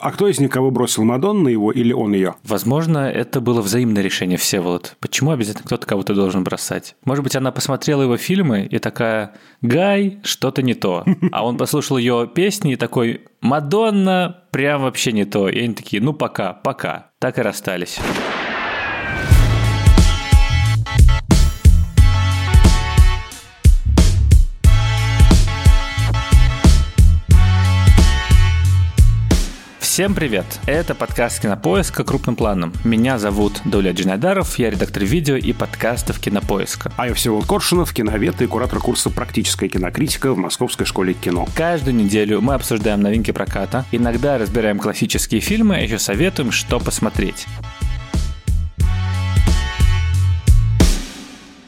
А кто из них кого бросил? Мадонна его или он ее? Возможно, это было взаимное решение, Всеволод. Почему обязательно кто-то кого-то должен бросать? Может быть, она посмотрела его фильмы и такая: «Гай, что-то не то». А он послушал ее песни и такой: «Мадонна, прям вообще не то». И они такие: «Ну пока, пока». Так и расстались. Всем привет! Это подкаст «Кинопоиска. Крупным планом». Меня зовут Даулет Джанайдаров, я редактор видео и подкастов «Кинопоиска». А я Всеволод Коршунов, киновед и куратор курса «Практическая кинокритика» в Московской школе кино. Каждую неделю мы обсуждаем новинки проката, иногда разбираем классические фильмы, а еще советуем, что посмотреть.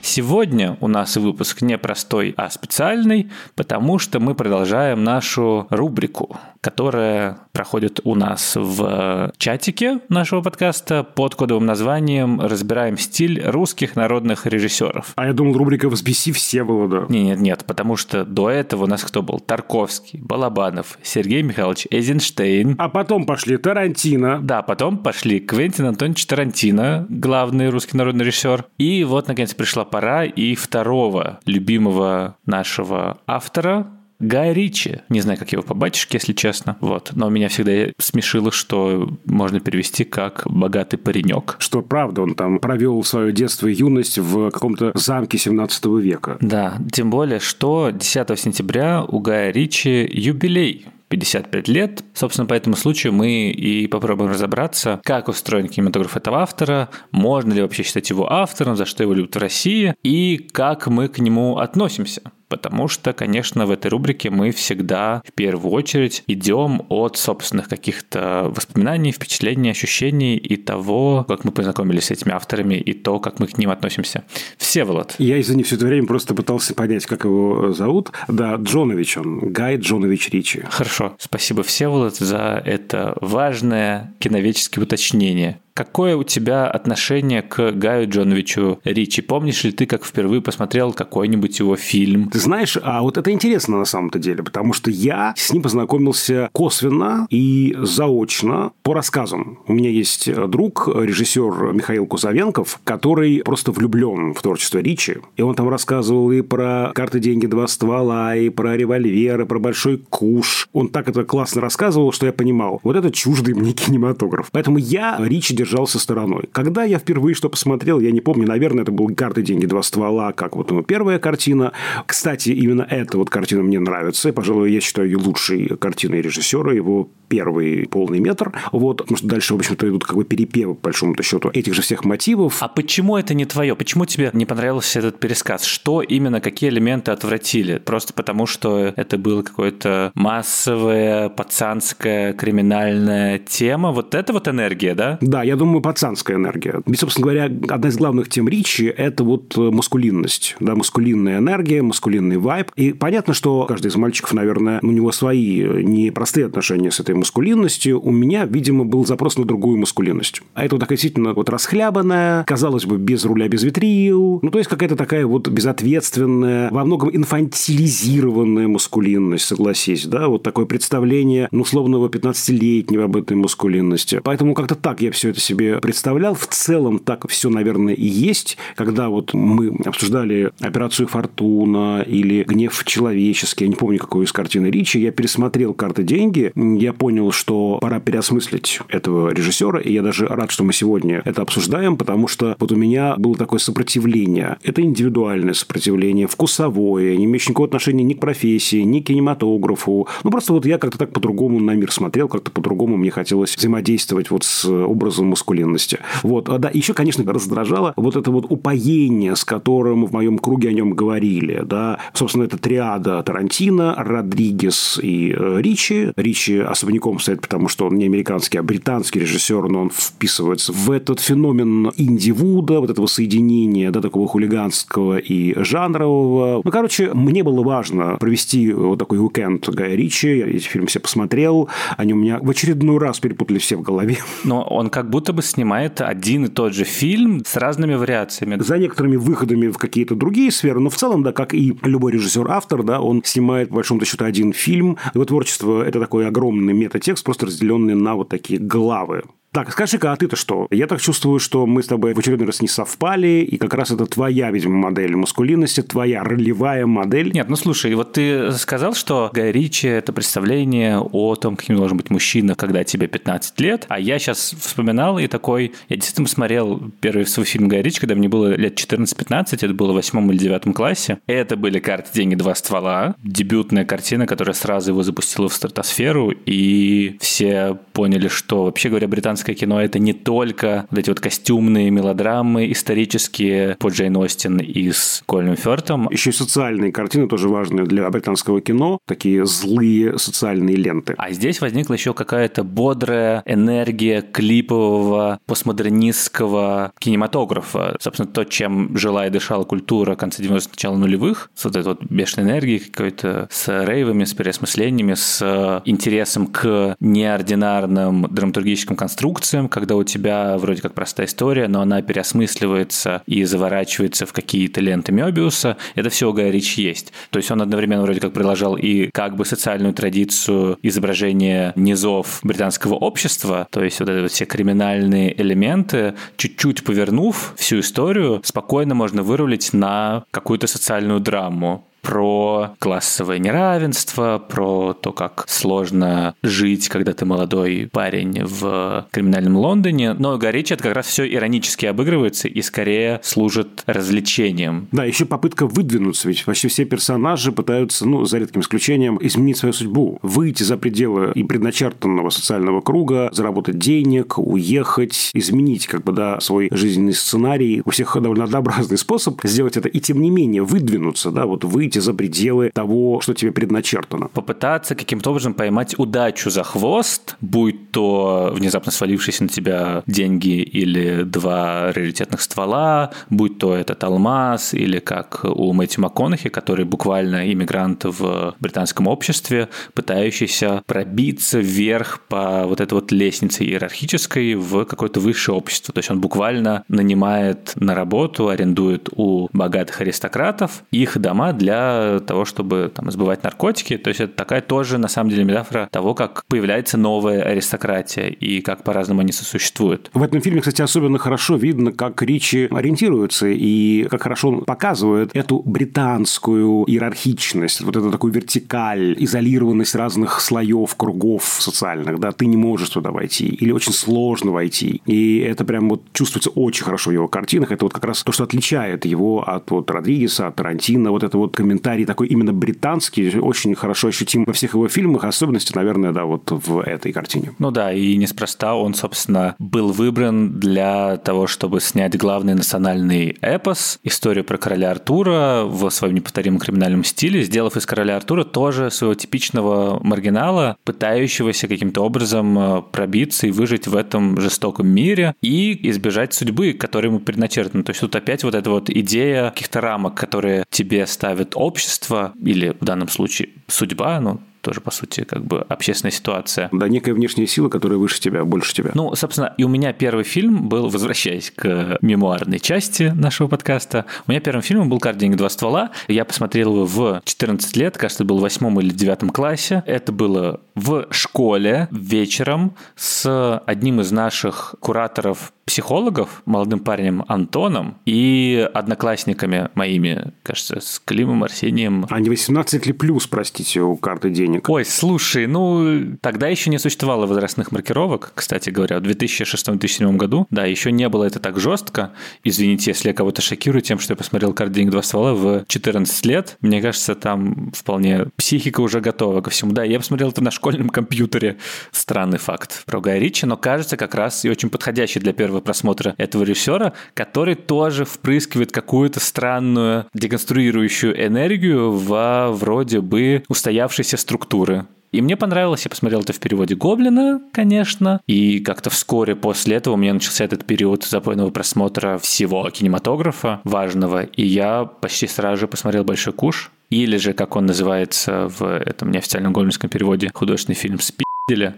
Сегодня у нас выпуск не простой, а специальный, потому что мы продолжаем нашу рубрику, которая проходит у нас в чатике нашего подкаста под кодовым названием «Разбираем стиль русских народных режиссеров». А я думал, рубрика «Взбеси Всеволода». Нет, потому что до этого у нас кто был? Тарковский, Балабанов, Сергей Михайлович Эйзенштейн. А потом пошли Тарантино. Да, потом пошли Квентин Антонович Тарантино, главный русский народный режиссер. И вот, наконец, пришла пора и второго любимого нашего автора Гая Ричи. Не знаю, как его по батюшке, если честно. Вот. Но меня всегда смешило, что можно перевести как «богатый паренек». Что правда, он там провел свое детство и юность в каком-то замке 17 века. Да, тем более, что 10 сентября у Гая Ричи юбилей. 55 лет. Собственно, по этому случаю мы и попробуем разобраться, как устроен кинематограф этого автора, можно ли вообще считать его автором, за что его любят в России и как мы к нему относимся. Потому что, конечно, в этой рубрике мы всегда в первую очередь идем от собственных каких-то воспоминаний, впечатлений, ощущений и того, как мы познакомились с этими авторами и то, как мы к ним относимся. Всеволод. Я, извини, все это время просто пытался понять, как его зовут. Да, Джонович он. Гай Джонович Ричи. Хорошо. Спасибо, Всеволод, за это важное киноведческое уточнение. Какое у тебя отношение к Гаю Джоновичу Ричи? Помнишь ли ты, как впервые посмотрел какой-нибудь его фильм? Ты знаешь, а вот это интересно на самом-то деле, потому что я с ним познакомился косвенно и заочно по рассказам. У меня есть друг, режиссер Михаил Кузовенков, который просто влюблен в творчество Ричи. И он там рассказывал и про «Карты, деньги, два ствола», и про «Револьвер», и про «Большой куш». Он так это классно рассказывал, что я понимал, вот это чуждый мне кинематограф. Поэтому я Ричи держался стороной. Когда я впервые что посмотрел, я не помню, наверное, это был «Карты, деньги, два ствола», как вот его первая картина. Кстати, именно эта вот картина мне нравится, и, пожалуй, я считаю ее лучшей картиной режиссера, его первый полный метр, вот, потому что дальше, в общем-то, идут как бы перепевы, по большому-то счету, этих же всех мотивов. А почему это не твое? Почему тебе не понравился этот пересказ? Что именно, какие элементы отвратили? Просто потому, что это была какая-то массовая, пацанская, криминальная тема? Вот это вот энергия, да? Да, я думаю, пацанская энергия. И, собственно говоря, одна из главных тем Ричи – это вот маскулинность. Да, маскулинная энергия, маскулинный вайб. И понятно, что каждый из мальчиков, наверное, у него свои непростые отношения с этой маскулинностью. У меня, видимо, был запрос на другую маскулинность. А это вот такая действительно вот расхлябанная, казалось бы, без руля, без ветрил. Ну, то есть, какая-то такая вот безответственная, во многом инфантилизированная маскулинность, согласись. Да, вот такое представление, ну, условного 15-летнего об этой маскулинности. Поэтому как-то так я все это себе представлял. В целом так все, наверное, и есть. Когда вот мы обсуждали «Операцию Фортуна» или «Гнев человеческий», я не помню, какую из картины Ричи, я пересмотрел «Карты, деньги», я понял, что пора переосмыслить этого режиссера, и я даже рад, что мы сегодня это обсуждаем, потому что вот у меня было такое сопротивление. Это индивидуальное сопротивление, вкусовое, не имеющее никакого отношения ни к профессии, ни к кинематографу. Ну, просто вот я как-то так по-другому на мир смотрел, как-то по-другому мне хотелось взаимодействовать вот с образом маскулинности. Вот. А, да, еще, конечно, раздражало вот это вот упоение, с которым в моем круге о нем говорили. Да. Собственно, это триада Тарантино, Родригес и Ричи. Ричи особняком стоит, потому что он не американский, а британский режиссер, но он вписывается в этот феномен инди-вуда, вот этого соединения, да, такого хулиганского и жанрового. Ну, короче, мне было важно провести вот такой уикенд Гая Ричи. Я эти фильмы все посмотрел. Они у меня в очередной раз перепутали все в голове. Но он как будто будто бы снимает один и тот же фильм с разными вариациями. За некоторыми выходами в какие-то другие сферы, но в целом, да, как и любой режиссер-автор, да, он снимает, по большому счету, один фильм. Его творчество – это такой огромный метатекст, просто разделенный на вот такие главы. Так, скажи-ка, а ты-то что? Я так чувствую, что мы с тобой в очередной раз не совпали, и как раз это твоя, видимо, модель маскулинности, твоя ролевая модель. Нет, ну слушай, вот ты сказал, что Гай Ричи – это представление о том, каким должен быть мужчина, когда тебе 15 лет, а я сейчас вспоминал и такой… Я действительно смотрел первый свой фильм Гай Ричи, когда мне было лет 14-15, это было в 8 или 9 классе. Это были «Карты, деньги, два ствола», дебютная картина, которая сразу его запустила в стратосферу, и все поняли, что, вообще говоря, британцы кино — это не только вот эти вот костюмные мелодрамы исторические по Джейн Остин и с Колином Фёртом. Еще и социальные картины тоже важны для британского кино, такие злые социальные ленты. А здесь возникла еще какая-то бодрая энергия клипового постмодернистского кинематографа. Собственно, то, чем жила и дышала культура конца 90-х, начала нулевых, с вот этой вот бешеной энергией какой-то, с рейвами, с переосмыслениями, с интересом к неординарным драматургическим конструкциям, когда у тебя вроде как простая история, но она переосмысливается и заворачивается в какие-то ленты Мёбиуса, это все у Гая Ричи есть. То есть он одновременно вроде как приложил и как бы социальную традицию изображения низов британского общества, то есть вот эти вот все криминальные элементы, чуть-чуть повернув всю историю, спокойно можно вырулить на какую-то социальную драму. Про классовое неравенство, про то, как сложно жить, когда ты молодой парень в криминальном Лондоне. Но Гай Ричи это как раз все иронически обыгрывается и скорее служит развлечением. Да, еще попытка выдвинуться, ведь почти все персонажи пытаются, ну, за редким исключением, изменить свою судьбу, выйти за пределы и предначертанного социального круга, заработать денег, уехать, изменить, как бы, да, свой жизненный сценарий. У всех довольно однообразный способ сделать это, и тем не менее выдвинуться, да, вот выйти за пределы того, что тебе предначертано. Попытаться каким-то образом поймать удачу за хвост, будь то внезапно свалившиеся на тебя деньги или два раритетных ствола, будь то этот алмаз, или как у Мэтью МакКонахи, который буквально иммигрант в британском обществе, пытающийся пробиться вверх по вот этой вот лестнице иерархической в какое-то высшее общество. То есть он буквально нанимает на работу, арендует у богатых аристократов их дома для того, чтобы там сбывать наркотики. То есть это такая тоже, на самом деле, метафора того, как появляется новая аристократия и как по-разному они сосуществуют. В этом фильме, кстати, особенно хорошо видно, как Ричи ориентируется и как хорошо он показывает эту британскую иерархичность, вот эту такую вертикаль, изолированность разных слоев, кругов социальных. Да, ты не можешь туда войти или очень сложно войти. И это прям вот чувствуется очень хорошо в его картинах. Это вот как раз то, что отличает его от вот Родригеса, от Тарантино. Вот это вот комментарий такой именно британский, очень хорошо ощутим во всех его фильмах, особенности, наверное, да, вот в этой картине. Ну да, и неспроста он, собственно, был выбран для того, чтобы снять главный национальный эпос, историю про короля Артура в своем неповторимом криминальном стиле, сделав из короля Артура тоже своего типичного маргинала, пытающегося каким-то образом пробиться и выжить в этом жестоком мире и избежать судьбы, которая ему предначертана. То есть тут опять вот эта вот идея каких-то рамок, которые тебе ставят общество, или в данном случае судьба, но тоже, по сути, как бы общественная ситуация. Да, некая внешняя сила, которая выше тебя, больше тебя. Ну, собственно, и у меня первый фильм был, возвращаясь к мемуарной части нашего подкаста, у меня первым фильмом был «Карты, деньги, два ствола». Я посмотрел его в 14 лет, кажется, это был в 8 или 9 классе. Это было в школе вечером с одним из наших кураторов психологов, молодым парнем Антоном и одноклассниками моими, кажется, с Климом, Арсением. А не 18 ли плюс, простите, у «Карты, денег»? Ой, слушай, ну, тогда еще не существовало возрастных маркировок, кстати говоря, в 2006-2007 году. Да, еще не было это так жестко. Извините, если я кого-то шокирую тем, что я посмотрел «Карты, деньги, два ствола» в 14 лет. Мне кажется, там вполне психика уже готова ко всему. Да, я посмотрел это на школьном компьютере. Странный факт про Гая Ричи, но кажется как раз и очень подходящий для первого просмотра этого режиссера, который тоже впрыскивает какую-то странную деконструирующую энергию во вроде бы устоявшейся структуры. И мне понравилось, я посмотрел это в переводе «Гоблина», конечно, и как-то вскоре после этого у меня начался этот период запойного просмотра всего кинематографа важного, и я почти сразу же посмотрел «Большой куш», или же, как он называется в этом неофициальном гоблинском переводе, художественный фильм «Спи».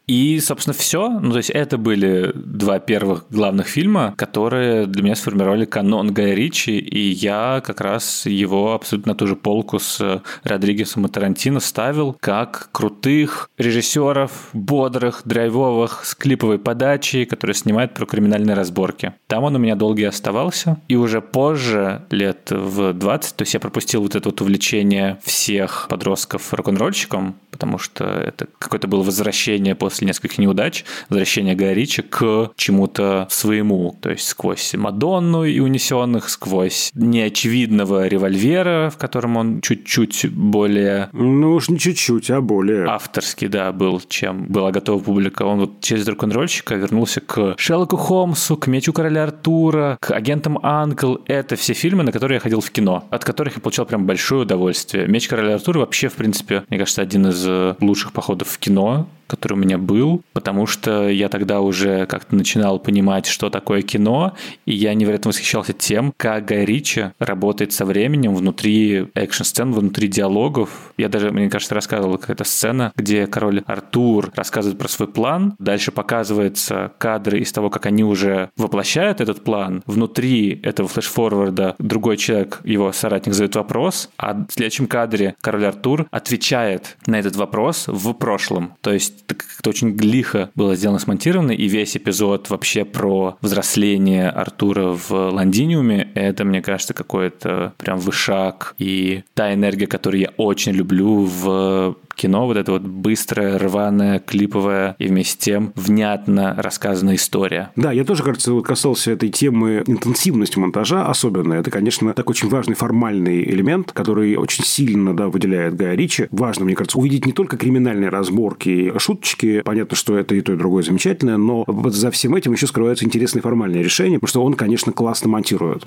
И, собственно, все. Ну, то есть это были два первых главных фильма, которые для меня сформировали канон Гая Ричи, и я как раз его абсолютно на ту же полку с Родригесом и Тарантино ставил как крутых режиссеров, бодрых, драйвовых, с клиповой подачей, которые снимают про криминальные разборки. Там он у меня долго и оставался, и уже позже, лет в 20, то есть я пропустил вот это вот увлечение всех подростков рок-н-ролльщиком, потому что это какое-то было возвращение после нескольких неудач, возвращение Гая Ричи к чему-то своему, то есть сквозь Мадонну и унесенных, сквозь неочевидного револьвера, в котором он чуть-чуть более... Ну уж не чуть-чуть, а более... Авторский, да, был, чем была готова публика. Он вот через рок-н-ролльщика вернулся к Шерлоку Холмсу, к Мечу Короля Артура, к Агентам А.Н.К.Л. Это все фильмы, на которые я ходил в кино, от которых я получал прям большое удовольствие. Меч Короля Артура вообще, в принципе, мне кажется, один из лучших походов в кино, который у меня был, потому что я тогда уже как-то начинал понимать, что такое кино, и я невероятно восхищался тем, как Гай Ричи работает со временем внутри экшн-сцен, внутри диалогов. Я даже, мне кажется, рассказывал, какая-то сцена, где король Артур рассказывает про свой план, дальше показываются кадры из того, как они уже воплощают этот план. Внутри этого флеш-форварда другой человек, его соратник, задает вопрос, а в следующем кадре король Артур отвечает на этот вопрос в прошлом. То есть это как-то очень лихо было сделано, смонтировано, и весь эпизод вообще про взросление Артура в Лондиниуме, это, мне кажется, какой-то прям вышаг и та энергия, которую я очень люблю в кино, вот это вот быстрая, рваная, клиповая и вместе с тем внятно рассказанная история. Да, я тоже, кажется, вот касался этой темы интенсивности монтажа особенно. Это, конечно, так очень важный формальный элемент, который очень сильно, да, выделяет Гая Ричи. Важно, мне кажется, увидеть не только криминальные разборки и шуточки. Понятно, что это и то, и другое замечательное, но вот за всем этим еще скрываются интересные формальные решения, потому что он, конечно, классно монтирует.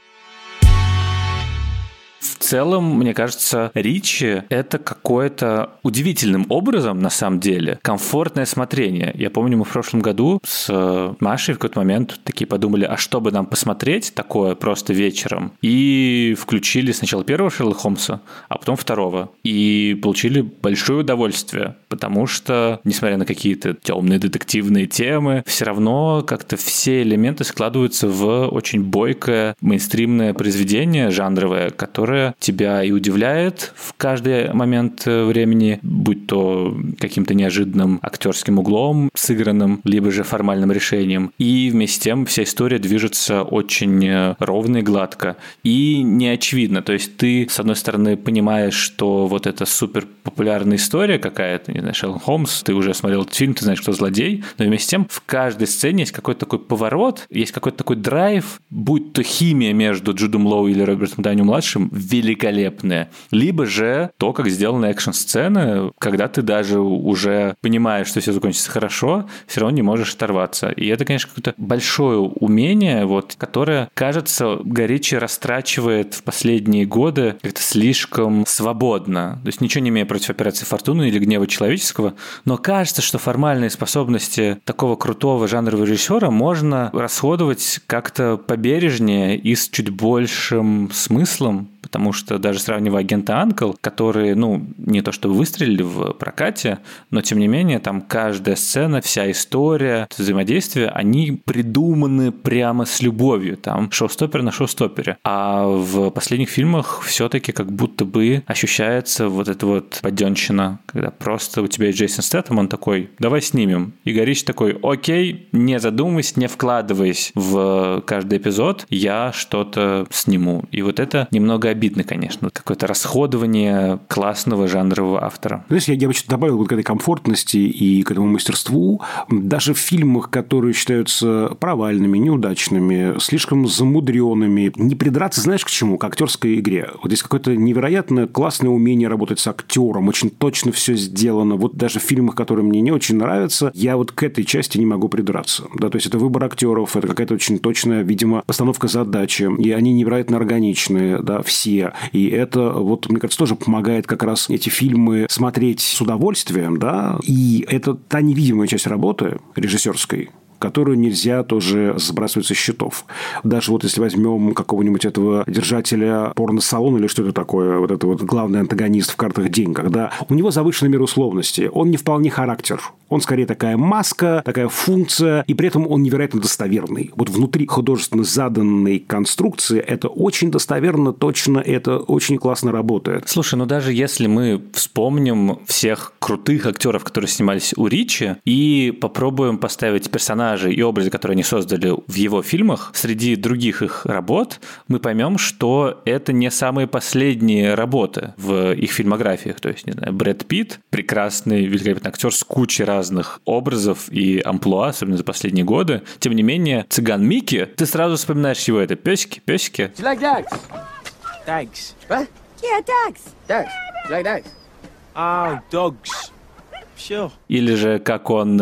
В целом, мне кажется, Ричи – это какое-то удивительным образом, на самом деле, комфортное смотрение. Я помню, мы в прошлом году с Машей в какой-то момент такие подумали, а что бы нам посмотреть такое просто вечером? И включили сначала первого Шерлока Холмса, а потом второго. И получили большое удовольствие, потому что, несмотря на какие-то темные детективные темы, все равно как-то все элементы складываются в очень бойкое мейнстримное произведение жанровое, которое тебя и удивляет в каждый момент времени, будь то каким-то неожиданным актерским углом, сыгранным, либо же формальным решением. И вместе с тем вся история движется очень ровно и гладко. И неочевидно. То есть ты, с одной стороны, понимаешь, что вот это супер популярная история какая-то, не знаю, Шерлок Холмс, ты уже смотрел этот фильм, ты знаешь, кто злодей, но вместе с тем в каждой сцене есть какой-то такой поворот, есть какой-то такой драйв, будь то химия между Джудом Лоу или Робертом Дауни-младшим, великолепная. Либо же то, как сделаны экшн-сцены, когда ты даже уже понимаешь, что все закончится хорошо, все равно не можешь оторваться. И это, конечно, какое-то большое умение, вот, которое, кажется, Гай Ричи растрачивает в последние годы как-то слишком свободно. То есть ничего не имея против «Операции Фортуна» или «Гнева человеческого», но кажется, что формальные способности такого крутого жанрового режиссера можно расходовать как-то побережнее и с чуть большим смыслом. Потому что даже сравнивая «Агента А.Н.К.Л.», которые, ну, не то чтобы выстрелили в прокате, но, тем не менее, там каждая сцена, вся история, взаимодействие, они придуманы прямо с любовью. Там шоу-стоппер на шоу-стоппере. А в последних фильмах все-таки как будто бы ощущается вот эта вот подденщина, когда просто у тебя есть Джейсон Стэттем, он такой, давай снимем. И Гай Ричи такой, окей, не задумываясь, не вкладываясь в каждый эпизод, я что-то сниму. И вот это немного обидно, конечно, какое-то расходование классного жанрового автора. Знаешь, я бы что-то добавил вот к этой комфортности и к этому мастерству. Даже в фильмах, которые считаются провальными, неудачными, слишком замудренными, не придраться, знаешь, к чему? К актерской игре. Вот здесь какое-то невероятное классное умение работать с актером, очень точно все сделано. Вот даже в фильмах, которые мне не очень нравятся, я вот к этой части не могу придраться. Да, то есть это выбор актеров, это какая-то очень точная, видимо, постановка задачи, и они невероятно органичные, да, все. И это, вот, мне кажется, тоже помогает как раз эти фильмы смотреть с удовольствием, да, и это та невидимая часть работы режиссерской, которую нельзя тоже сбрасывать со счетов. Даже вот если возьмем какого-нибудь этого держателя порносалона или что-то такое, вот это вот главный антагонист в «Картах деньги», когда у него завышенный мир условности, он не вполне характер, Он скорее такая маска, такая функция, и при этом он невероятно достоверный. Вот внутри художественно заданной конструкции это очень достоверно, точно, это очень классно работает. Слушай, ну даже если мы вспомним всех крутых актеров, которые снимались у Ричи, и попробуем поставить персонажи и образы, которые они создали в его фильмах, среди других их работ, мы поймем, что это не самые последние работы в их фильмографиях. То есть, не знаю, Брэд Питт, прекрасный, великолепный актер с кучей разных образов и амплуа, особенно за последние годы. Тем не менее, цыган Микки, ты сразу вспоминаешь его, это пёсики, пёсики. Или же, как он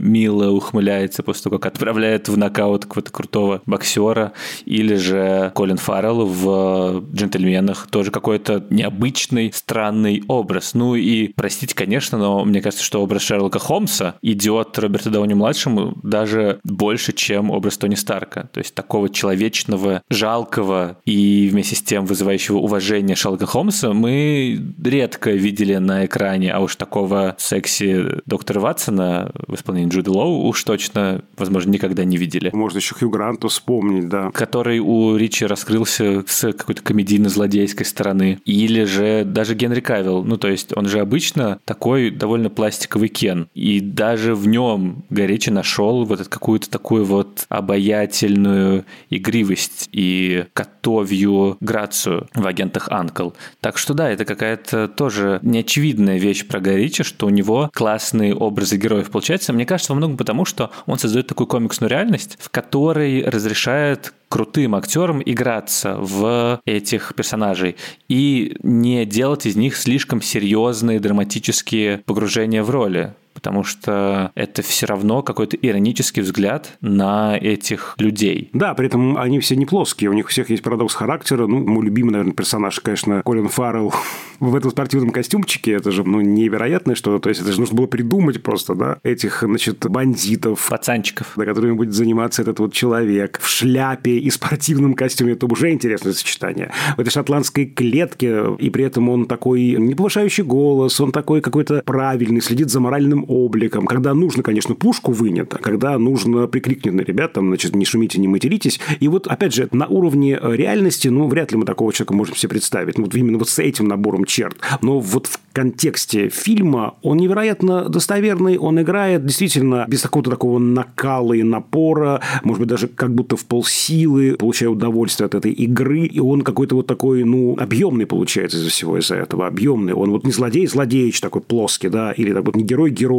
мило ухмыляется после того, как отправляет в нокаут какого-то крутого боксера. Или же Колин Фаррелл в «Джентльменах». Тоже какой-то необычный, странный образ. Ну и, простите, конечно, но мне кажется, что образ Шерлока Холмса идет Роберту Дауни-младшему даже больше, чем образ Тони Старка. То есть такого человечного, жалкого и вместе с тем вызывающего уважение Шерлока Холмса мы редко видели на экране, а уж такого секси доктора Ватсона в исполнении Джуда Лоу уж точно, возможно, никогда не видели. Можно еще Хью Гранта вспомнить, да. Который у Ричи раскрылся с какой-то комедийно-злодейской стороны. Или же даже Генри Кавилл. Ну, то есть он же обычно такой довольно пластиковый Кен. И даже в нем Гай Ричи нашел вот какую-то такую вот обаятельную игривость и котовью грацию в «Агентах А.Н.К.Л.». Так что да, это какая-то тоже неочевидная вещь про Гай Ричи, что у него классные образы героев получаются. Мне кажется, во многом потому, что он создает такую комиксную реальность, в которой разрешает крутым актерам играться в этих персонажей и не делать из них слишком серьезные драматические погружения в роли. Потому что это все равно какой-то иронический взгляд на этих людей. Да, при этом они все не плоские, у них у всех есть парадокс характера. Ну, мой любимый, наверное, персонаж, конечно, Колин Фаррелл в этом спортивном костюмчике. Это же, ну, невероятное что-то. То есть, это же нужно было придумать просто, да, этих, значит, бандитов. Пацанчиков. Да, которыми будет заниматься этот вот человек. В шляпе и спортивном костюме. Это уже интересное сочетание. В этой шотландской клетке. И при этом он такой не повышающий голос, он такой какой-то правильный, следит за моральным обликом. Когда нужно, конечно, пушку вынят, а когда нужно, прикрикнет на ребят, там, значит, не шумите, не материтесь. И вот, опять же, на уровне реальности, ну, вряд ли мы такого человека можем себе представить. Ну, вот именно вот с этим набором черт. Но вот в контексте фильма он невероятно достоверный, он играет действительно без какого-то такого накала и напора, может быть, даже как будто в полсилы, получая удовольствие от этой игры, и он какой-то вот такой, ну, объемный получается из-за всего из-за этого, объемный. Он вот не злодей-злодеич такой плоский, да, или так вот не герой-герой,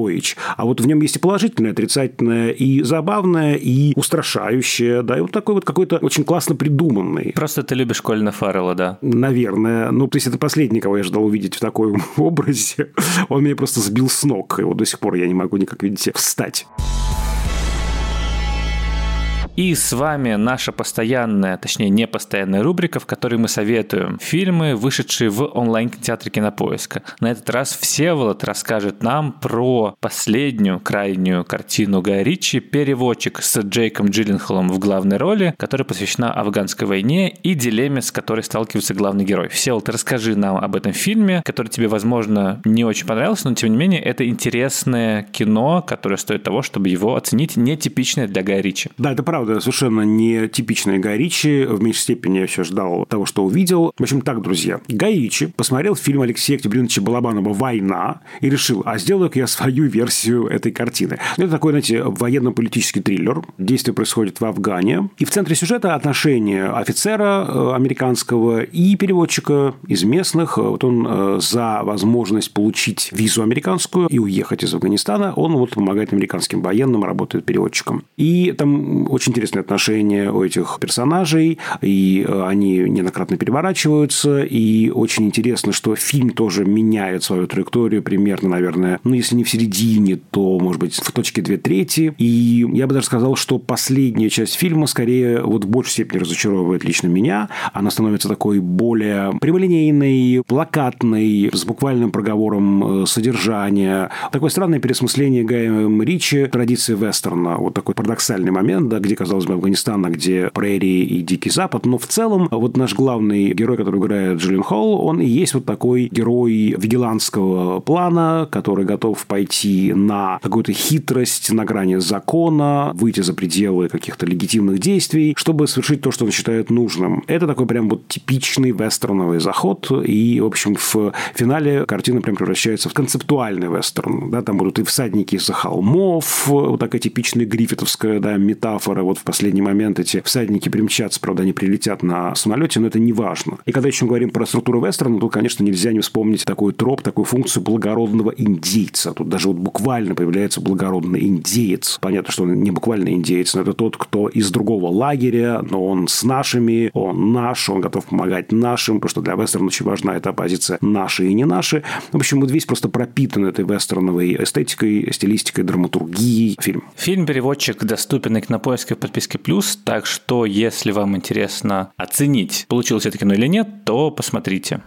а вот в нем есть и положительное, отрицательное, и забавное, и устрашающее, да, и вот такой вот какой-то очень классно придуманный. Просто ты любишь Колина Фаррелла, да? Наверное. Ну, то есть, это последний, кого я ждал увидеть в таком образе. Он меня просто сбил с ног, и вот до сих пор я не могу никак, видите, встать. И с вами наша постоянная, точнее, непостоянная рубрика, в которой мы советуем фильмы, вышедшие в онлайн-кинотеатре Кинопоиска. На этот раз Всеволод расскажет нам про последнюю, крайнюю картину Гая Ричи «Переводчик» с Джейком Джилленхолом в главной роли, которая посвящена афганской войне и дилемме, с которой сталкивается главный герой. Всеволод, расскажи нам об этом фильме, который тебе, возможно, не очень понравился, но, тем не менее, это интересное кино, которое стоит того, чтобы его оценить, нетипичное для Гая Ричи. Да, это правда. Совершенно не типичный Гай Ричи. В меньшей степени я еще ждал того, что увидел. В общем, так, друзья. Гай Ричи посмотрел фильм Алексея Октябриновича Балабанова «Война» и решил, а сделаю-ка я свою версию этой картины. Это такой, знаете, военно-политический триллер. Действие происходит в Афгане. И в центре сюжета отношения офицера американского и переводчика из местных. Вот он за возможность получить визу американскую и уехать из Афганистана. Он вот помогает американским военным, работает переводчиком. И там очень интересные отношения у этих персонажей, и они неоднократно переворачиваются, и очень интересно, что фильм тоже меняет свою траекторию примерно, наверное, ну, если не в середине, то, может быть, в точке 2/3, и я бы даже сказал, что последняя часть фильма, скорее, вот в большей степени разочаровывает лично меня, она становится такой более прямолинейной, плакатной, с буквальным проговором содержания, такое странное переосмысление Гая Ричи традиции вестерна, вот такой парадоксальный момент, да, где казалось бы, Афганистана, где прерии и Дикий Запад, но в целом вот наш главный герой, который играет Джилленхол, он и есть вот такой герой вигилантского плана, который готов пойти на какую-то хитрость, на грани закона, выйти за пределы каких-то легитимных действий, чтобы совершить то, что он считает нужным. Это такой прям вот типичный вестерновый заход, и, в общем, в финале картина прям превращается в концептуальный вестерн, да, там будут и всадники из-за холмов, вот такая типичная гриффитовская, да, метафора, вот в последний момент эти всадники примчатся, правда, они прилетят на самолете, но это не важно. И когда еще говорим про структуру вестерна, то, конечно, нельзя не вспомнить такой троп, такую функцию благородного индейца. Тут даже вот буквально появляется благородный индеец. Понятно, что он не буквально индеец, но это тот, кто из другого лагеря, но он с нашими, он наш, он готов помогать нашим, потому что для вестерна очень важна эта оппозиция «наши» и «не наши». В общем, вот весь просто пропитан этой вестерновой эстетикой, стилистикой, драматургией. Фильм «Переводчик» доступен и к Кинопоиску, подписке «Плюс», так что, если вам интересно оценить, получилось это кино или нет, то посмотрите.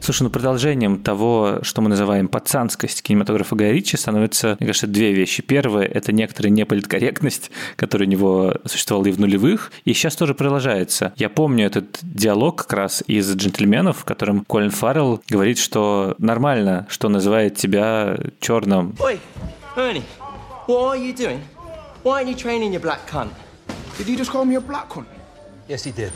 Слушай, ну продолжением того, что мы называем пацанскость кинематографа Гая Ричи, становится, мне кажется, две вещи. Первое – это некоторая неполиткорректность, которая у него существовала и в нулевых, и сейчас тоже продолжается. Я помню этот диалог как раз из «Джентльменов», в котором Колин Фаррелл говорит, что нормально, что называет тебя черным. Ой, Ernie, what are you doing? Why aren't you training your black cunt? Did you just call me a black cunt? Yes, he did.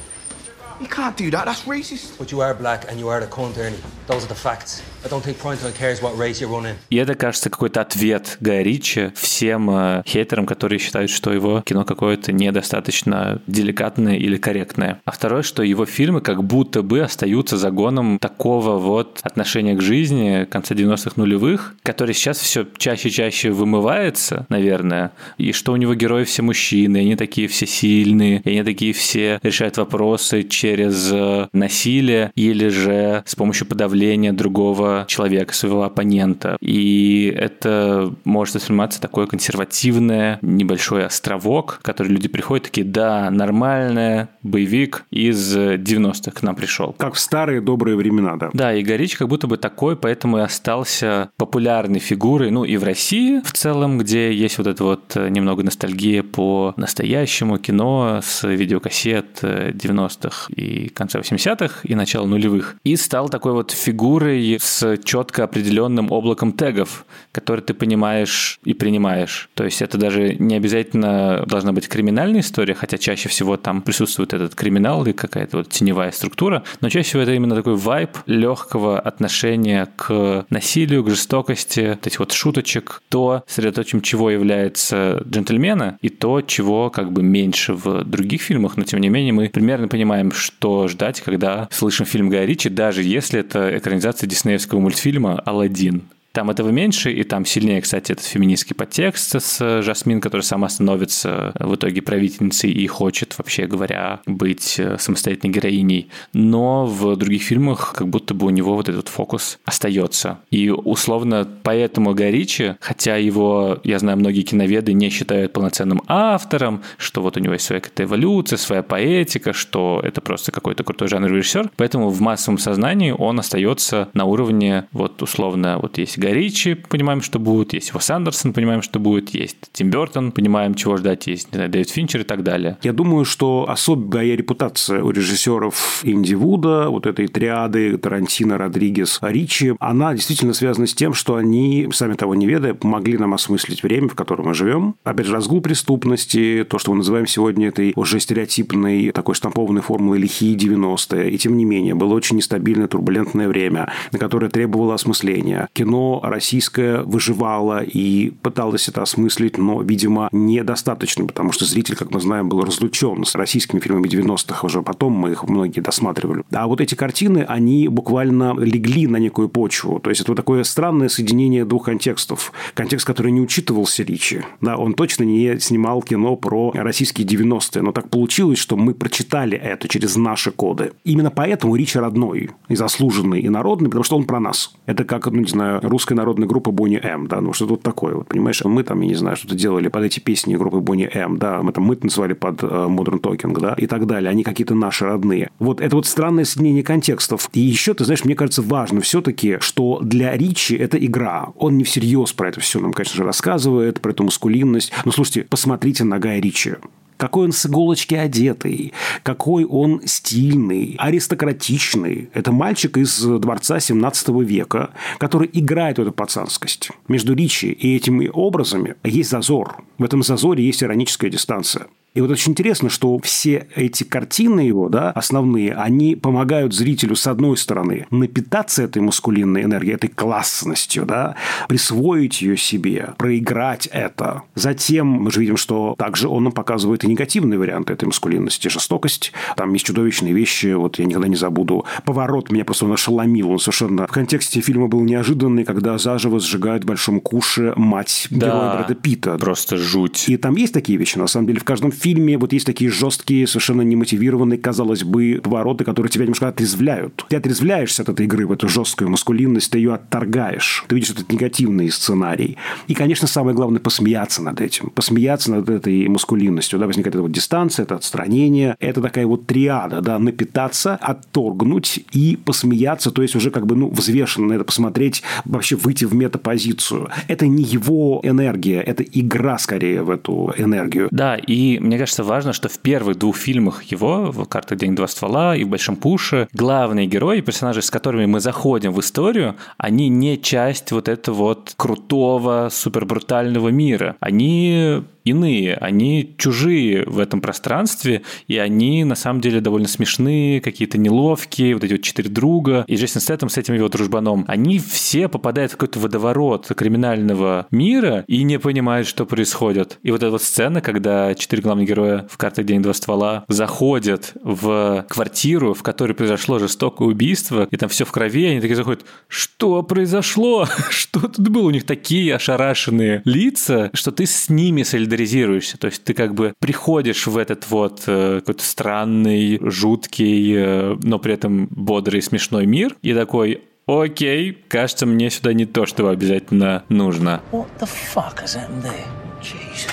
You can't do that, that's racist. But you are black and you are the cunt, Ernie. Those are the facts. I don't think Primetime cares what race you run in. И это, кажется, какой-то ответ Гая Ричи всем хейтерам, которые считают, что его кино какое-то недостаточно деликатное или корректное. А второе, что его фильмы как будто бы остаются загоном такого вот отношения к жизни конца 90-х нулевых, который сейчас все чаще и чаще вымывается, наверное, и что у него герои все мужчины, они такие все сильные, они такие все решают вопросы через насилие или же с помощью подавления другого человека, своего оппонента. И это может восприниматься такое консервативное, небольшой островок, в который люди приходят такие, да, нормальный боевик из 90-х к нам пришел. Как в старые добрые времена, да. Да, и Гай Ричи как будто бы такой, поэтому и остался популярной фигурой, ну и в России в целом, где есть вот эта вот немного ностальгия по настоящему кино с видеокассет 90-х и конца 80-х и начала нулевых, и стал такой вот фигурой с четко определенным облаком тегов, которые ты понимаешь и принимаешь. То есть это даже не обязательно должна быть криминальная история, хотя чаще всего там присутствует этот криминал и какая-то вот теневая структура, но чаще всего это именно такой вайб легкого отношения к насилию, к жестокости, то есть вот шуточек, то средоточием чего является «Джентльмены» и то, чего как бы меньше в других фильмах, но тем не менее мы примерно понимаем, что ждать, когда слышим фильм Гая Ричи, даже если это экранизация диснеевского мультфильма «Аладдин». Там этого меньше, и там сильнее, кстати, этот феминистский подтекст с Жасмин, которая сама становится в итоге правительницей и хочет, вообще говоря, быть самостоятельной героиней. Но в других фильмах как будто бы у него вот этот фокус остается. И условно поэтому Гай Ричи, хотя его, я знаю, многие киноведы не считают полноценным автором, что вот у него есть своя какая-то эволюция, своя поэтика, что это просто какой-то крутой жанровый режиссер. Поэтому в массовом сознании он остается на уровне, вот условно, вот есть Гай Ричи, понимаем, что будет, есть Уэс Андерсон, понимаем, что будет, есть Тим Бёртон, понимаем, чего ждать, есть, не знаю, Дэвид Финчер и так далее. Я думаю, что особая репутация у режиссеров Инди Вуда, вот этой триады Тарантино, Родригес, Ричи, она действительно связана с тем, что они, сами того не ведая, помогли нам осмыслить время, в котором мы живем. Опять же, разгул преступности, то, что мы называем сегодня этой уже стереотипной, такой штампованной формулой лихие 90-е. И тем не менее, было очень нестабильное, турбулентное время, на которое требовало осмысления. Кино российская выживала и пыталась это осмыслить, но, видимо, недостаточно, потому что зритель, как мы знаем, был разлучен с российскими фильмами 90-х, уже потом мы их многие досматривали. А вот эти картины, они буквально легли на некую почву. То есть это вот такое странное соединение двух контекстов. Контекст, который не учитывался Ричи. Да, он точно не снимал кино про российские 90-е, но так получилось, что мы прочитали это через наши коды. Именно поэтому Ричи родной, и заслуженный, и народный, потому что он про нас. Это как, ну, не знаю, русский русская народная группа Бонни М, да, ну что тут такое, вот, понимаешь, мы там, я не знаю, что-то делали под эти песни группы Бонни М, да, мы там мыт называли под Modern Talking, да, и так далее, они какие-то наши родные. Вот это вот странное соединение контекстов. И еще, ты знаешь, мне кажется, важно все-таки, что для Ричи это игра. Он не всерьез про это все нам, конечно же, рассказывает, про эту маскулинность. Но слушайте, посмотрите на Гая Ричи. Какой он с иголочки одетый, какой он стильный, аристократичный. Это мальчик из дворца 17 века, который играет в эту пацанскость. Между Ричи и этими образами есть зазор. В этом зазоре есть ироническая дистанция. И вот очень интересно, что все эти картины его, да, основные, они помогают зрителю, с одной стороны, напитаться этой маскулинной энергией, этой классностью, да, присвоить ее себе, проиграть это. Затем мы же видим, что также он нам показывает и негативные варианты этой маскулинности, жестокость. Там есть чудовищные вещи, вот я никогда не забуду. Поворот меня просто ошеломил. Он совершенно в контексте фильма был неожиданный, когда заживо сжигают в Большом куше мать героя Брэда Питта. Просто жуть. И там есть такие вещи, на самом деле, в каждом фильме. В фильме вот есть такие жесткие, совершенно немотивированные, казалось бы, повороты, которые тебя немножко отрезвляют. Ты отрезвляешься от этой игры в эту жесткую маскулинность, ты ее отторгаешь. Ты видишь этот негативный сценарий. И, конечно, самое главное, посмеяться над этим. Посмеяться над этой маскулинностью. Да, возникает эта вот дистанция, это отстранение. Это такая вот триада, да, напитаться, отторгнуть и посмеяться. То есть уже как бы, ну, взвешенно на это посмотреть, вообще выйти в метапозицию. Это не его энергия, это игра скорее в эту энергию. Да, и мне кажется, важно, что в первых двух фильмах его, в «Карты, деньги, два ствола» и в «Большом куше», главные герои, персонажи, с которыми мы заходим в историю, они не часть вот этого вот крутого, супербрутального мира. Они иные, они чужие в этом пространстве, и они, на самом деле, довольно смешные, какие-то неловкие, вот эти вот четыре друга, и Джейсон Стэттем с этим его дружбаном, они все попадают в какой-то водоворот криминального мира и не понимают, что происходит. И вот эта вот сцена, когда четыре главных героя в «Картах, деньги, два ствола» заходят в квартиру, в которой произошло жестокое убийство, и там все в крови, и они такие заходят: что произошло? Что тут было? У них такие ошарашенные лица, что ты с ними солидаризируешься. То есть ты как бы приходишь в этот вот какой-то странный, жуткий, но при этом бодрый, смешной мир и такой: окей, кажется, мне сюда не то, что обязательно нужно. What the fuck is happening there? Jesus.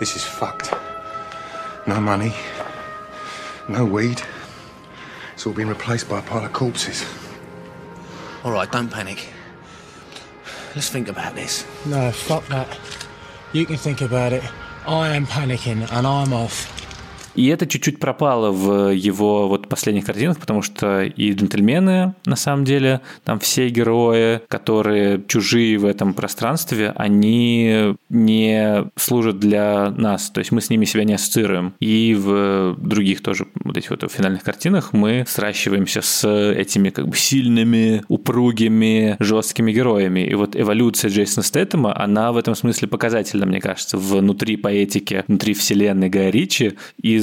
This is fucked. No money, no weed. It's all been replaced by a pile of corpses. All right, don't panic. Let's think about this. No, fuck that. You can think about it. I am panicking and I'm off. И это чуть-чуть пропало в его вот последних картинах, потому что и «Джентльмены», на самом деле, там все герои, которые чужие в этом пространстве, они не служат для нас, то есть мы с ними себя не ассоциируем. И в других тоже вот этих вот финальных картинах мы сращиваемся с этими как бы сильными, упругими, жесткими героями. И вот эволюция Джейсона Стэттема, она в этом смысле показательна, мне кажется, внутри поэтики, внутри вселенной Гая Ричи, из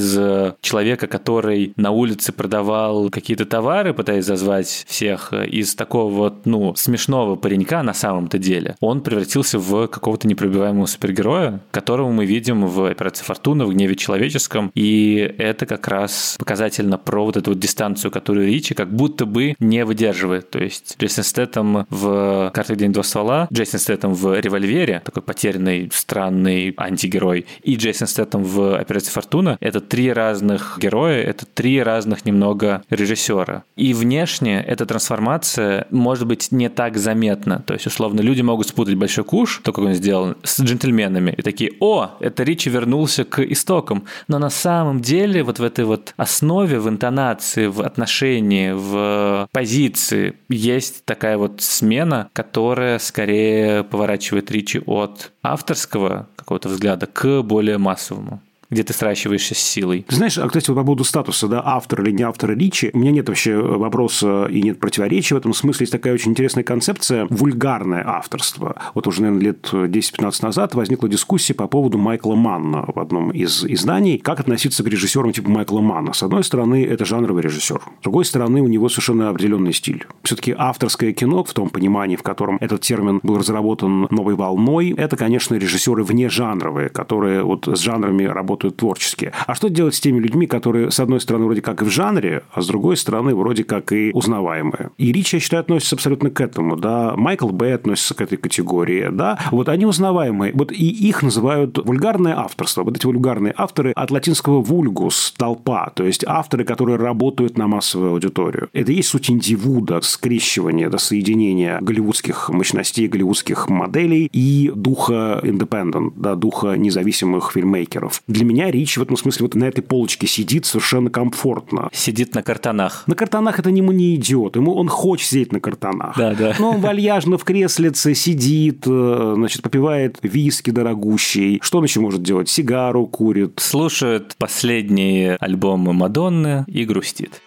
человека, который на улице продавал какие-то товары, пытаясь зазвать всех, из такого вот, ну, смешного паренька на самом-то деле, он превратился в какого-то непробиваемого супергероя, которого мы видим в «Операции Фортуна», в «Гневе человеческом», и это как раз показательно про вот эту вот дистанцию, которую Ричи как будто бы не выдерживает. То есть Джейсон Стэттем в «Картах, деньги, два ствола», Джейсон Стэттем в «Револьвере», такой потерянный, странный антигерой, и Джейсон Стэттем в «Операции Фортуна» — это три разных героя, это три разных немного режиссера. И внешне эта трансформация может быть не так заметна. То есть, условно, люди могут спутать «Большой куш», то, как он сделан, с «Джентльменами», и такие: о, это Ричи вернулся к истокам. Но на самом деле вот в этой вот основе, в интонации, в отношении, в позиции есть такая вот смена, которая скорее поворачивает Ричи от авторского какого-то взгляда к более массовому, где ты сращиваешься с силой. Ты знаешь, кстати, вот по поводу статуса, да, автора или не автора Ричи, у меня нет вообще вопроса и нет противоречия в этом смысле. Есть такая очень интересная концепция — вульгарное авторство. Вот уже, наверное, лет 10-15 назад возникла дискуссия по поводу Майкла Манна в одном из изданий, как относиться к режиссерам типа Майкла Манна. С одной стороны, это жанровый режиссер. С другой стороны, у него совершенно определенный стиль. Все-таки авторское кино, в том понимании, в котором этот термин был разработан новой волной, это, конечно, режиссеры внежанровые, которые вот с жанрами работают работают творчески. А что делать с теми людьми, которые, с одной стороны, вроде как и в жанре, а с другой стороны, вроде как и узнаваемые? И Ричи, я считаю, относится абсолютно к этому, да. Майкл Бэй относится к этой категории, да. Вот они узнаваемые. Вот и их называют вульгарное авторство. Вот эти вульгарные авторы от латинского «вульгус» – толпа. То есть, авторы, которые работают на массовую аудиторию. Это и есть суть инди-вуда, скрещивание, да, соединение голливудских мощностей, голливудских моделей и духа independent, да, духа независимых фильммейкеров. Для меня Ричи в этом смысле вот на этой полочке сидит совершенно комфортно. Сидит на картонах. На картонах это ему не идет. Ему он хочет сидеть на картонах. Да, да. Но он вальяжно в креслице сидит, значит, попивает виски дорогущий. Что он еще может делать? Сигару курит. Слушает последние альбомы Мадонны и грустит.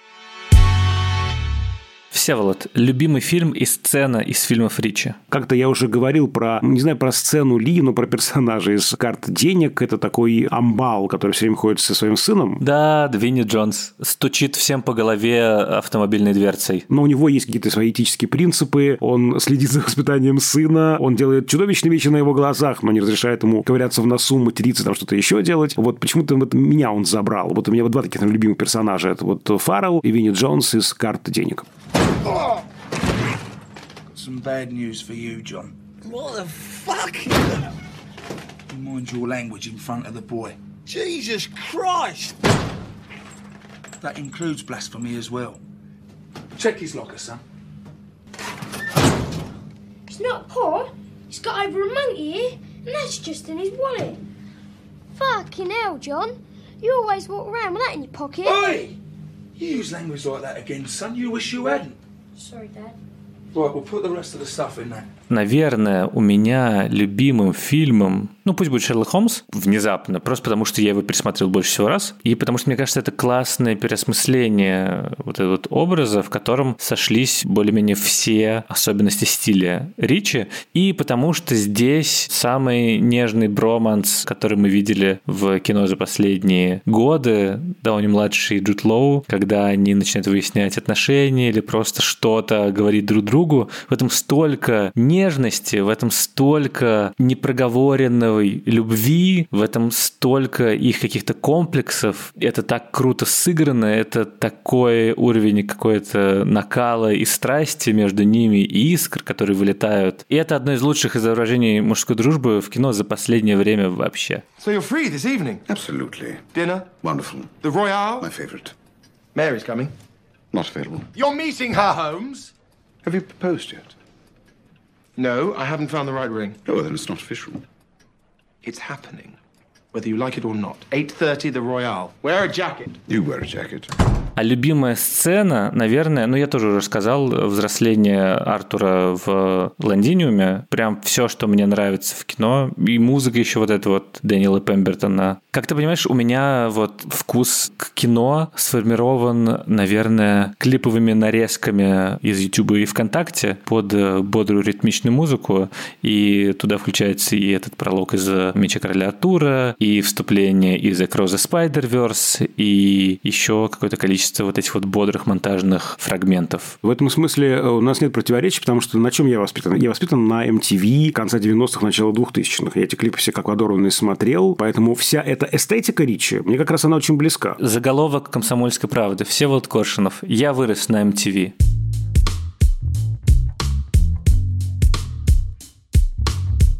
Всеволод, любимый фильм и сцена из фильмов Ричи? Как-то я уже говорил про, не знаю, про сцену Ли, но про персонажа из «Карт денег». Это такой амбал, который все время ходит со своим сыном. Да, Винни Джонс. Стучит всем по голове автомобильной дверцей. Но у него есть какие-то свои этические принципы. Он следит за воспитанием сына. Он делает чудовищные вещи на его глазах, но не разрешает ему ковыряться в носу, материться, там что-то еще делать. Вот почему-то вот меня он забрал. Вот у меня вот два таких любимых персонажа. Это вот Фаррелл и Винни Джонс из «Карт денег». Got some bad news for you, John. What the fuck? Mind your language in front of the boy. Jesus Christ! That includes blasphemy as well. Check his locker, son. He's not poor. He's got over a monkey here, and that's just in his wallet. Fucking hell, John. You always walk around with that in your pocket. Oi! You use language like that again, son. You wish you hadn't. Sorry, Dad. Right, we'll put the rest of the stuff in there. Наверное, у меня любимым фильмом, ну пусть будет «Шерлок Холмс», внезапно, просто потому что я его пересмотрел больше всего раз, и потому что, мне кажется, это классное переосмысление вот этого вот образа, в котором сошлись более-менее все особенности стиля Ричи, и потому что здесь самый нежный броманс, который мы видели в кино за последние годы, Дауни-младший и Джуд Лоу, когда они начинают выяснять отношения или просто что-то говорить друг другу, в этом столько нежности, в этом столько непроговоренной любви, в этом столько их каких-то комплексов. Это так круто сыграно, это такой уровень какой-то накала и страсти между ними и искр, которые вылетают. И это одно из лучших изображений мужской дружбы в кино за последнее время вообще. So you're free this evening? Absolutely. Dinner? Wonderful. The Royale? My favorite. Mary's coming. Not available. You're meeting her, Holmes? Have you proposed yet? No, I haven't found the right ring. Oh, then it's not official. It's happening, whether you like it or not. 8:30, the Royale. Wear a jacket. You wear a jacket. А любимая сцена, наверное, ну я тоже уже сказал, взросление Артура в Лондиниуме. Прям все, что мне нравится в кино. И музыка еще вот эта вот Дэниела Пембертона. Как ты понимаешь, у меня вот вкус к кино сформирован, наверное, клиповыми нарезками из Ютуба и ВКонтакте под бодрую ритмичную музыку. И туда включается и этот пролог из «Меча Короля Артура», и вступление из «Across the Spider-Verse», и еще какое-то количество вот этих вот бодрых монтажных фрагментов. В этом смысле у нас нет противоречий, потому что на чем я воспитан? Я воспитан на MTV конца 90-х, начала 2000-х. Я эти клипы все как водорванные смотрел, поэтому вся эта эстетика Ричи, мне как раз она очень близка. Заголовок «Комсомольской правды». Всеволод Коршунов. Я вырос на MTV.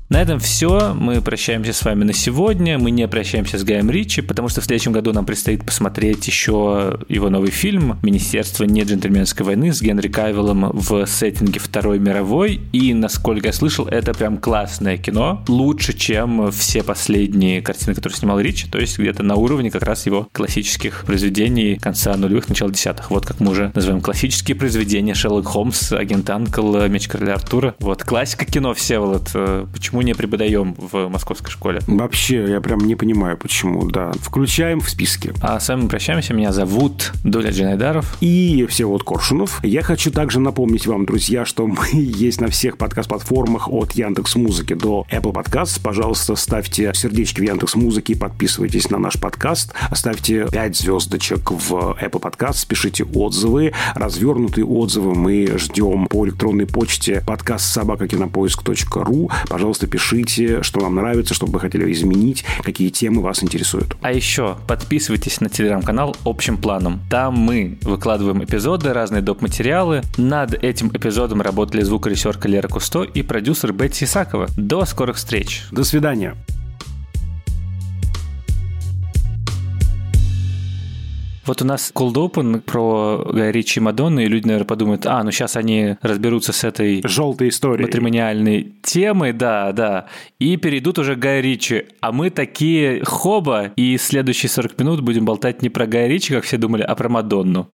На этом все. Мы прощаемся с вами на сегодня. Мы не прощаемся с Гаем Ричи, потому что в следующем году нам предстоит посмотреть еще его новый фильм «Министерство неджентльменской войны» с Генри Кавиллом в сеттинге Второй мировой. И, насколько я слышал, это прям классное кино. Лучше, чем все последние картины, которые снимал Ричи. То есть где-то на уровне как раз его классических произведений конца нулевых, начала десятых. Вот как мы уже называем классические произведения: «Шерлок Холмс», «Агент А.Н.К.Л.», «Меч Короля Артура». Вот классика кино, Всеволод. Почему не преподаем в московской школе? Вообще, я прям не понимаю, почему, да. Включаем в списки. А с вами прощаемся. Меня зовут Даулет Джанайдаров. И Всеволод Коршунов. Я хочу также напомнить вам, друзья, что мы есть на всех подкаст-платформах от Яндекс.Музыки до Apple Podcasts. Пожалуйста, ставьте сердечки в Яндекс.Музыке, подписывайтесь на наш подкаст, ставьте 5 звездочек в Apple Podcasts, пишите отзывы, развернутые отзывы мы ждем по электронной почте подкаст@кинопоиск.ру. Пожалуйста, Пожалуйста, пишите, что вам нравится, что бы вы хотели изменить, какие темы вас интересуют. А еще подписывайтесь на телеграм-канал «Общим планом». Там мы выкладываем эпизоды, разные доп-материалы. Над этим эпизодом работали звукорежиссерка Лера Кусто и продюсер Бетти Исакова. До скорых встреч. До свидания. Вот у нас Cold Open про Гая Ричи и Мадонну, и люди, наверное, подумают, ну сейчас они разберутся с этой желтой историей, матримониальной темой, да, и перейдут уже к Гаю Ричи. А мы такие хоба, и следующие 40 минут будем болтать не про Гая Ричи, как все думали, а про Мадонну.